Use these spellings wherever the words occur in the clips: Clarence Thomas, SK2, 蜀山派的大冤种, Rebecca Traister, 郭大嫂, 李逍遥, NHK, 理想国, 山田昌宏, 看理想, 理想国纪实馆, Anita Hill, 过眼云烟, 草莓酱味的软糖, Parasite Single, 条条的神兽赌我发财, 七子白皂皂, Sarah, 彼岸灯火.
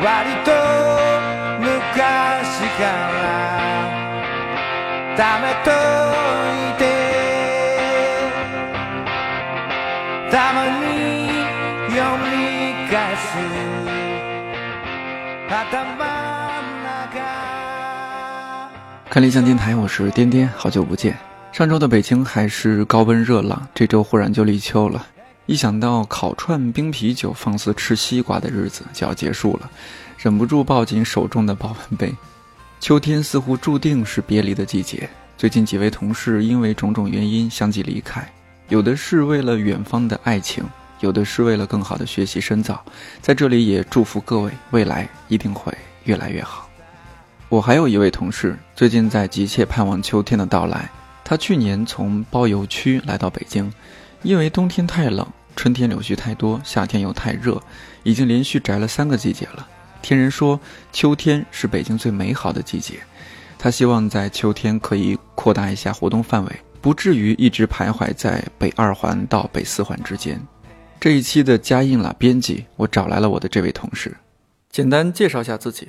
割と昔からためといてたまに読み返す頭の中。看理想电台，我是颠颠，好久不见。上周的北京还是高温热浪，这周忽然就立秋了。一想到烤串、冰啤酒、放肆吃西瓜的日子就要结束了，忍不住抱紧手中的保温杯。秋天似乎注定是别离的季节，最近几位同事因为种种原因相继离开，有的是为了远方的爱情，有的是为了更好的学习深造。在这里也祝福各位，未来一定会越来越好。我还有一位同事最近在急切盼望秋天的到来，他去年从包邮区来到北京，因为冬天太冷，春天柳絮太多，夏天又太热，已经连续宅了3个季节了。天人说秋天是北京最美好的季节，他希望在秋天可以扩大一下活动范围，不至于一直徘徊在北2环到北4环之间。这一期的加印啦编辑，我找来了我的这位同事，简单介绍一下自己。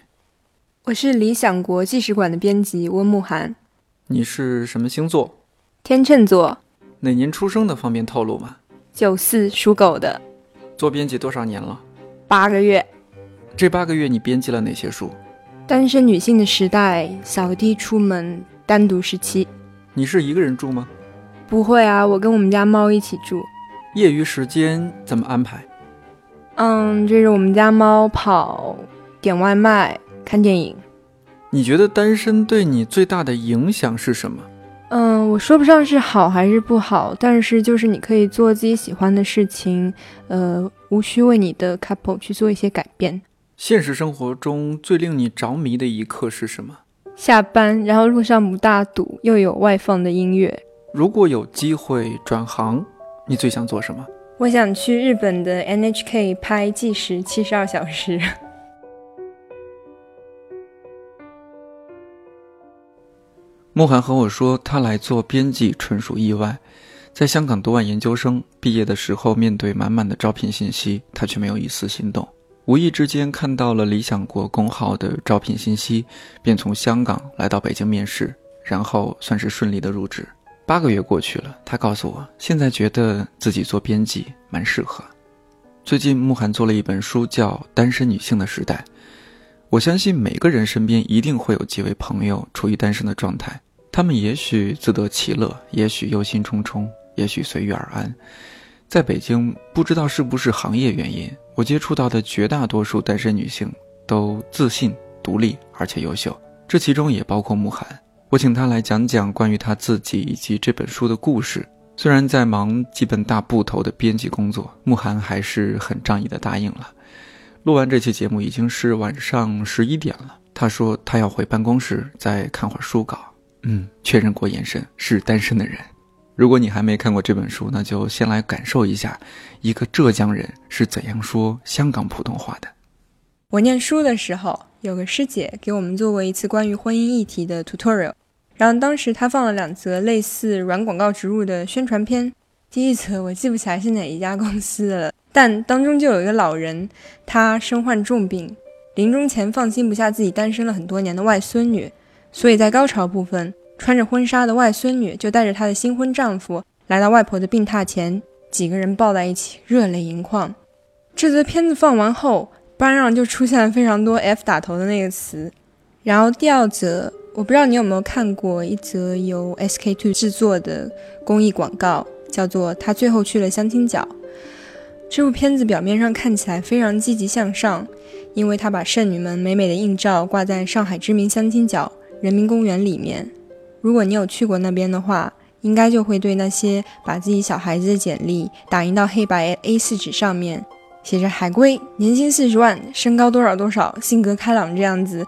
我是理想国纪实馆的编辑温慕涵。你是什么星座？天秤座。哪年出生的方便透露吗？94，属狗的。做编辑多少年了？8个月。这8个月你编辑了哪些书？单身女性的时代、扫地出门、单独时期。你是一个人住吗？不会啊，我跟我们家猫一起住。业余时间怎么安排？就是我们家猫跑、点外卖、看电影。你觉得单身对你最大的影响是什么？我说不上是好还是不好，但是就是你可以做自己喜欢的事情，无需为你的 couple 去做一些改变。现实生活中最令你着迷的一刻是什么？下班，然后路上不大堵，又有外放的音乐。如果有机会转行，你最想做什么？我想去日本的 NHK 拍计时72小时。慕涵和我说，他来做编辑纯属意外。在香港读完研究生，毕业的时候面对满满的招聘信息，他却没有一丝心动。无意之间看到了理想国公号的招聘信息，便从香港来到北京面试，然后算是顺利的入职。8个月过去了，他告诉我，现在觉得自己做编辑蛮适合。最近慕涵做了一本书叫《单身女性的时代》，我相信每个人身边一定会有几位朋友处于单身的状态，他们也许自得其乐，也许忧心忡忡，也许随遇而安。在北京，不知道是不是行业原因，我接触到的绝大多数单身女性都自信、独立而且优秀，这其中也包括慕涵。我请她来讲讲关于她自己以及这本书的故事。虽然在忙基本大部头的编辑工作，慕涵还是很仗义的答应了。录完这期节目已经是晚上11点了，他说他要回办公室再看会儿书稿。确认过眼神，是单身的人。如果你还没看过这本书，那就先来感受一下一个浙江人是怎样说香港普通话的。我念书的时候，有个师姐给我们做过一次关于婚姻议题的 tutorial， 然后当时她放了2则类似软广告植入的宣传片。第一则我记不起来是哪一家公司的了，但当中就有一个老人，他身患重病，临终前放心不下自己单身了很多年的外孙女，所以在高潮部分，穿着婚纱的外孙女就带着她的新婚丈夫来到外婆的病榻前，几个人抱在一起热泪盈眶。这则片子放完后，班上就出现了非常多 F 打头的那个词。然后第二则，我不知道你有没有看过一则由 SK2 制作的公益广告，叫做《他最后去了相亲角》。这部片子表面上看起来非常积极向上，因为它把剩女们美美的映照挂在上海知名相亲角人民公园里面。如果你有去过那边的话，应该就会对那些把自己小孩子的简历打印到黑白 A4 纸上面，写着海归，年薪40万，身高多少多少，性格开朗这样子，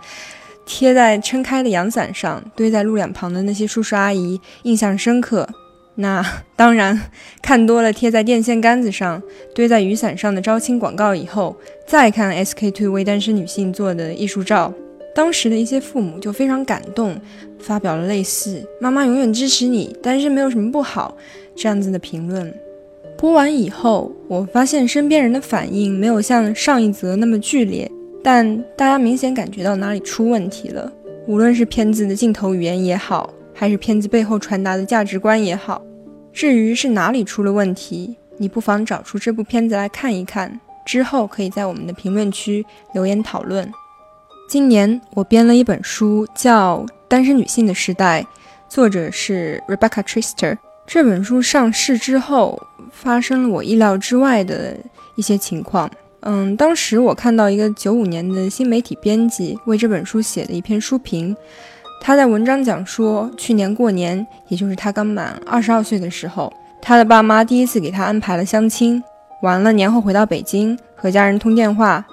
贴在撑开的阳伞上，堆在路两旁的那些叔叔阿姨印象深刻。那当然，看多了贴在电线杆子上、堆在雨伞上的招亲广告以后，再看 SK2 为单身女性做的艺术照，当时的一些父母就非常感动，发表了类似“妈妈永远支持你，单身没有什么不好”这样子的评论。播完以后，我发现身边人的反应没有像上一则那么剧烈，但大家明显感觉到哪里出问题了，无论是片子的镜头语言也好，还是片子背后传达的价值观也好，至于是哪里出了问题，你不妨找出这部片子来看一看，之后可以在我们的评论区留言讨论。今年我编了一本书叫《单身女性的时代》，作者是 Rebecca Traister。 这本书上市之后发生了我意料之外的一些情况。当时我看到一个95年的新媒体编辑为这本书写的一篇书评，他在文章讲说，去年过年，也就是他刚满22岁的时候，他的爸妈第一次给他安排了相亲。完了年后回到北京和家人通电话，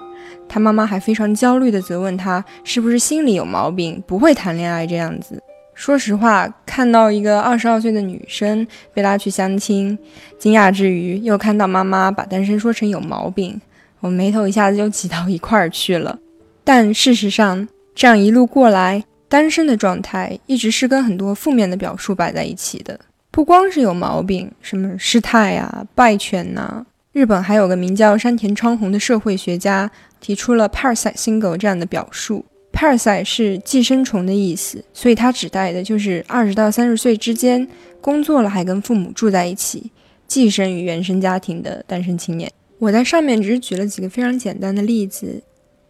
他妈妈还非常焦虑地责问他是不是心里有毛病，不会谈恋爱这样子。说实话，看到一个22岁的女生被拉去相亲，惊讶之余又看到妈妈把单身说成有毛病，我眉头一下子就挤到一块儿去了。但事实上，这样一路过来，单身的状态一直是跟很多负面的表述摆在一起的，不光是有毛病，什么失态啊、败犬啊。日本还有个名叫山田昌宏的社会学家提出了 Parasite Single 这样的表述。 Parasite 是寄生虫的意思，所以它指代的就是20到30岁之间，工作了还跟父母住在一起，寄生于原生家庭的单身青年。我在上面只是举了几个非常简单的例子，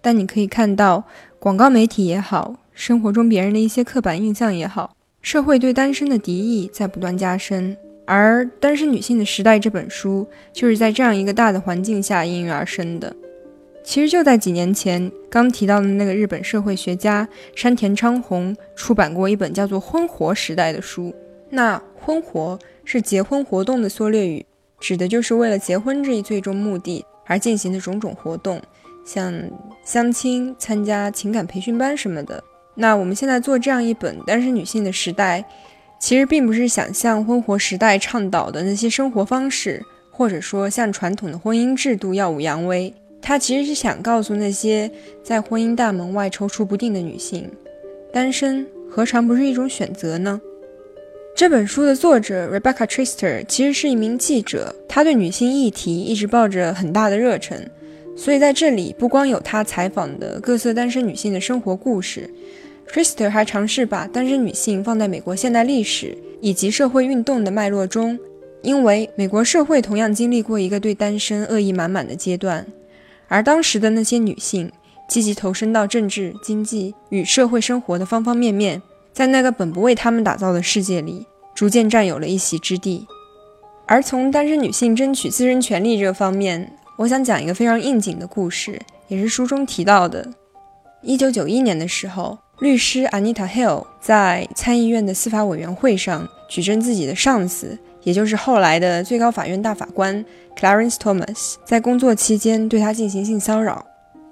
但你可以看到广告媒体也好，生活中别人的一些刻板印象也好，社会对单身的敌意在不断加深，而《单身女性的时代》这本书就是在这样一个大的环境下应运而生的。其实就在几年前，刚提到的那个日本社会学家山田昌宏出版过一本叫做《婚活时代》的书。那婚活是结婚活动的缩略语，指的就是为了结婚这一最终目的而进行的种种活动，像相亲、参加情感培训班什么的。那我们现在做这样一本《单身女性的时代》，其实并不是想像婚活时代倡导的那些生活方式，或者说像传统的婚姻制度耀武扬威，它其实是想告诉那些在婚姻大门外踌躇不定的女性，单身何尝不是一种选择呢？这本书的作者 Rebecca Traister 其实是一名记者，她对女性议题一直抱着很大的热忱，所以在这里不光有她采访的各色单身女性的生活故事，Traister 还尝试把单身女性放在美国现代历史以及社会运动的脉络中，因为美国社会同样经历过一个对单身恶意满满的阶段，而当时的那些女性积极投身到政治、经济与社会生活的方方面面，在那个本不为她们打造的世界里，逐渐占有了一席之地。而从单身女性争取自身权利这方面，我想讲一个非常应景的故事，也是书中提到的。1991年的时候，律师 Anita Hill 在参议院的司法委员会上举证自己的上司，也就是后来的最高法院大法官 Clarence Thomas 在工作期间对他进行性骚扰。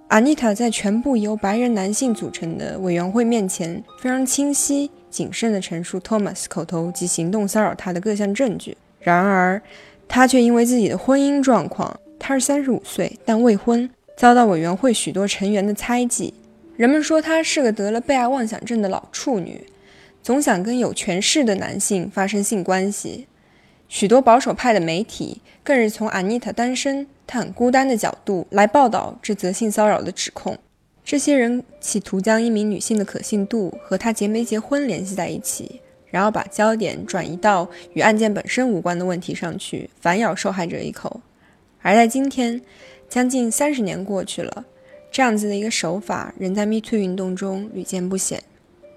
Anita 在全部由白人男性组成的委员会面前，非常清晰谨慎地陈述 Thomas 口头及行动骚扰他的各项证据。然而他却因为自己的婚姻状况，他是35岁但未婚，遭到委员会许多成员的猜忌。人们说她是个得了被爱妄想症的老处女，总想跟有权势的男性发生性关系。许多保守派的媒体更是从 Anita 单身，她很孤单的角度来报道这则性骚扰的指控。这些人企图将一名女性的可信度和她结没结婚联系在一起，然后把焦点转移到与案件本身无关的问题上去，反咬受害者一口。而在今天，将近30年过去了，这样子的一个手法仍在 Me Too 运动中屡见不鲜。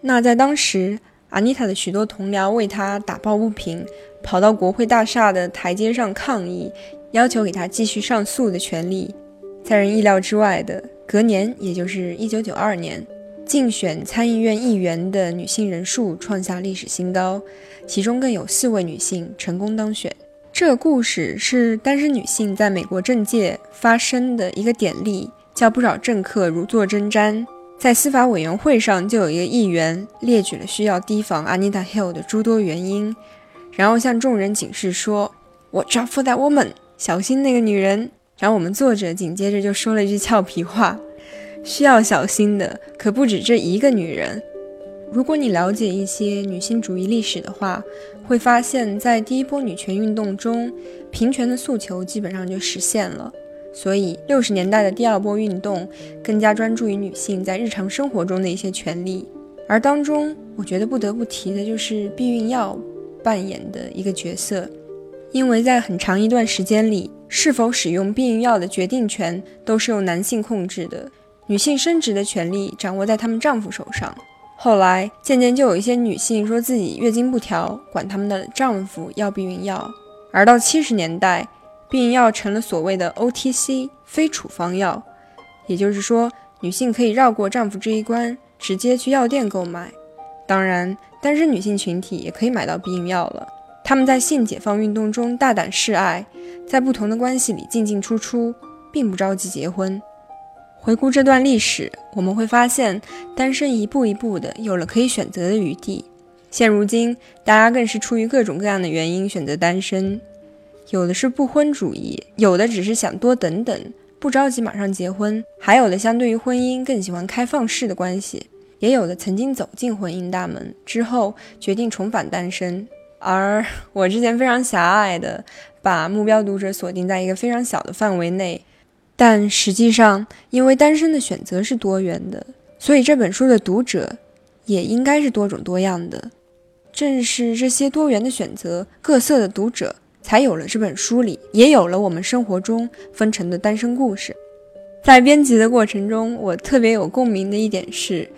那在当时， Anita 的许多同僚为她打抱不平，跑到国会大厦的台阶上抗议，要求给她继续上诉的权利。在人意料之外的，隔年也就是1992年，竞选参议院议员的女性人数创下历史新高，其中更有4位女性成功当选。这个故事是单身女性在美国政界发生的一个典例，叫不少政客如坐针毡。在司法委员会上，就有一个议员列举了需要提防 Anita Hill 的诸多原因，然后向众人警示说 Watch out for that woman， 小心那个女人。然后我们作者紧接着就说了一句俏皮话，需要小心的可不止这一个女人。如果你了解一些女性主义历史的话，会发现在第一波女权运动中，平权的诉求基本上就实现了，所以60年代的第二波运动更加专注于女性在日常生活中的一些权利，而当中我觉得不得不提的就是避孕药扮演的一个角色。因为在很长一段时间里，是否使用避孕药的决定权都是由男性控制的，女性生殖的权利掌握在他们丈夫手上。后来渐渐就有一些女性说自己月经不调，管他们的丈夫要避孕药。而到70年代，避孕药成了所谓的 OTC 非处方药，也就是说女性可以绕过丈夫这一关，直接去药店购买。当然单身女性群体也可以买到避孕药了，她们在性解放运动中大胆示爱，在不同的关系里进进出出，并不着急结婚。回顾这段历史，我们会发现单身一步一步的有了可以选择的余地。现如今大家更是出于各种各样的原因选择单身，有的是不婚主义，有的只是想多等等，不着急马上结婚，还有的相对于婚姻更喜欢开放式的关系，也有的曾经走进婚姻大门之后决定重返单身。而我之前非常狭隘的把目标读者锁定在一个非常小的范围内，但实际上因为单身的选择是多元的，所以这本书的读者也应该是多种多样的。正是这些多元的选择，各色的读者，才有了这本书里也有了我们生活中纷呈的单身故事。在编辑的过程中，我特别有共鸣的一点是，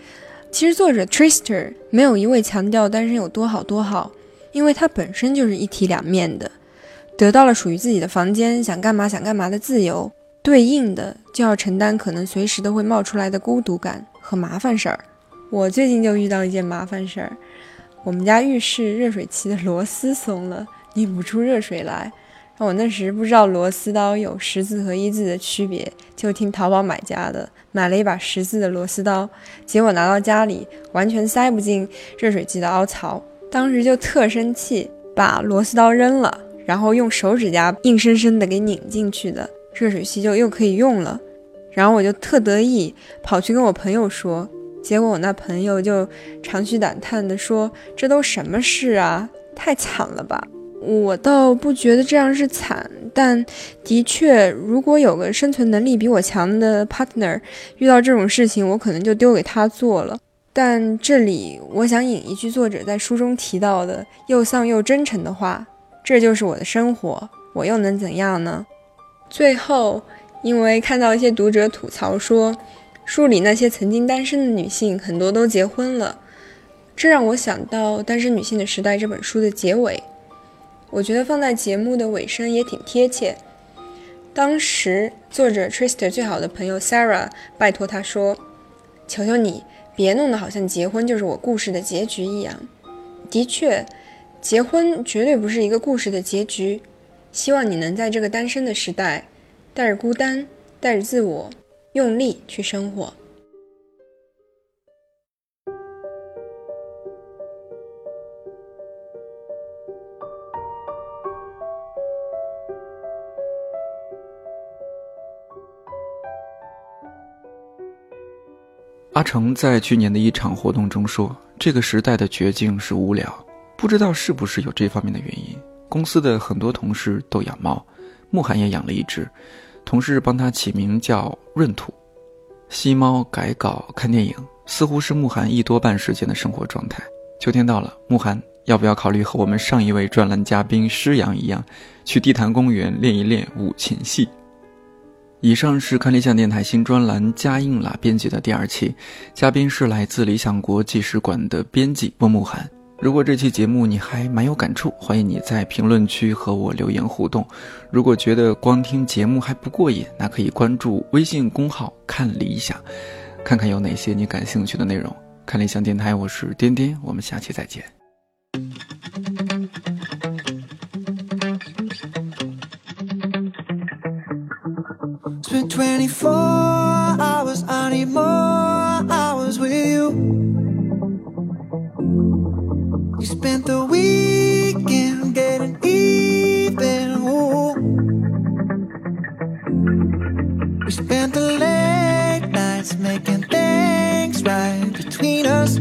其实作者 Traister 没有一味强调单身有多好多好，因为它本身就是一体两面的。得到了属于自己的房间，想干嘛想干嘛的自由，对应的就要承担可能随时都会冒出来的孤独感和麻烦事儿。我最近就遇到一件麻烦事儿，我们家浴室热水器的螺丝松了，拧不出热水来。我那时不知道螺丝刀有10字和1字的区别，就听淘宝买家的，买了一把10字的螺丝刀，结果拿到家里完全塞不进热水器的凹槽，当时就特生气，把螺丝刀扔了，然后用手指甲硬生生的给拧进去的，热水器就又可以用了。然后我就特得意跑去跟我朋友说，结果我那朋友就长吁短叹的说，这都什么事啊，太惨了吧。我倒不觉得这样是惨，但的确如果有个生存能力比我强的 partner 遇到这种事情，我可能就丢给他做了。但这里我想引一句作者在书中提到的又丧又真诚的话，这就是我的生活，我又能怎样呢？最后，因为看到一些读者吐槽说，书里那些曾经单身的女性很多都结婚了，这让我想到《单身女性的时代》这本书的结尾，我觉得放在节目的尾声也挺贴切。当时作者 Traister 最好的朋友 Sarah 拜托他说，求求你别弄得好像结婚就是我故事的结局一样。的确，结婚绝对不是一个故事的结局，希望你能在这个单身的时代，带着孤单，带着自我，用力去生活。阿成在去年的一场活动中说，这个时代的绝境是无聊，不知道是不是有这方面的原因。公司的很多同事都养猫，慕寒也养了一只，同事帮他起名叫闰土。吸猫、改稿、看电影，似乎是慕寒一多半时间的生活状态。秋天到了，慕寒要不要考虑和我们上一位专栏嘉宾施阳一样，去地坛公园练一练五禽戏？以上是看理想电台新专栏加映啦编辑的第2期，嘉宾是来自理想国纪实馆的编辑温慕寒。如果这期节目你还蛮有感触，欢迎你在评论区和我留言互动。如果觉得光听节目还不过瘾，那可以关注微信公号看理想，看看有哪些你感兴趣的内容。看理想电台，我是颠颠，我们下期再见。Spent 24 hours, I need more hours with you. You spent the weekend getting even, ooh. We spent the late nights making things right between us.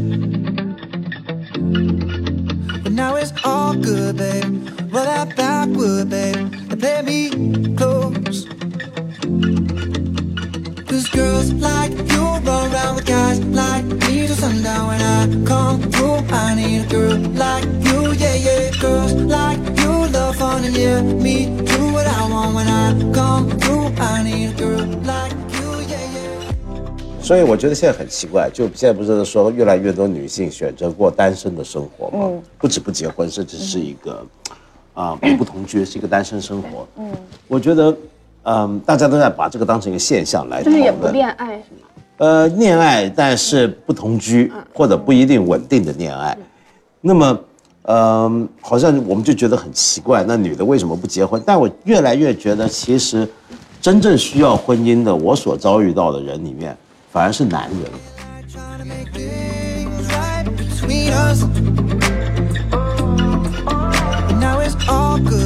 But now it's all good, babe. Roll out backward, babe, and play me close. girls like you run around with guys like me till sundown. When I come through, I need a girl like you, yeah, yeah. Girls like you love fun and yeah, me do what I want. When I come through, I need a girl like you, yeah, yeah. 所以我觉得现在很奇怪，就现在不是说越来越多女性选择过单身的生活吗？不止不结婚，甚至是一个不同居，是一个单身生活。我觉得。 大家都在把这个当成一个现象来讨论，就是也不恋爱是吗？恋爱，但是不同居或者不一定稳定的恋爱。那么，好像我们就觉得很奇怪，那女的为什么不结婚？但我越来越觉得，其实真正需要婚姻的，我所遭遇到的人里面，反而是男人。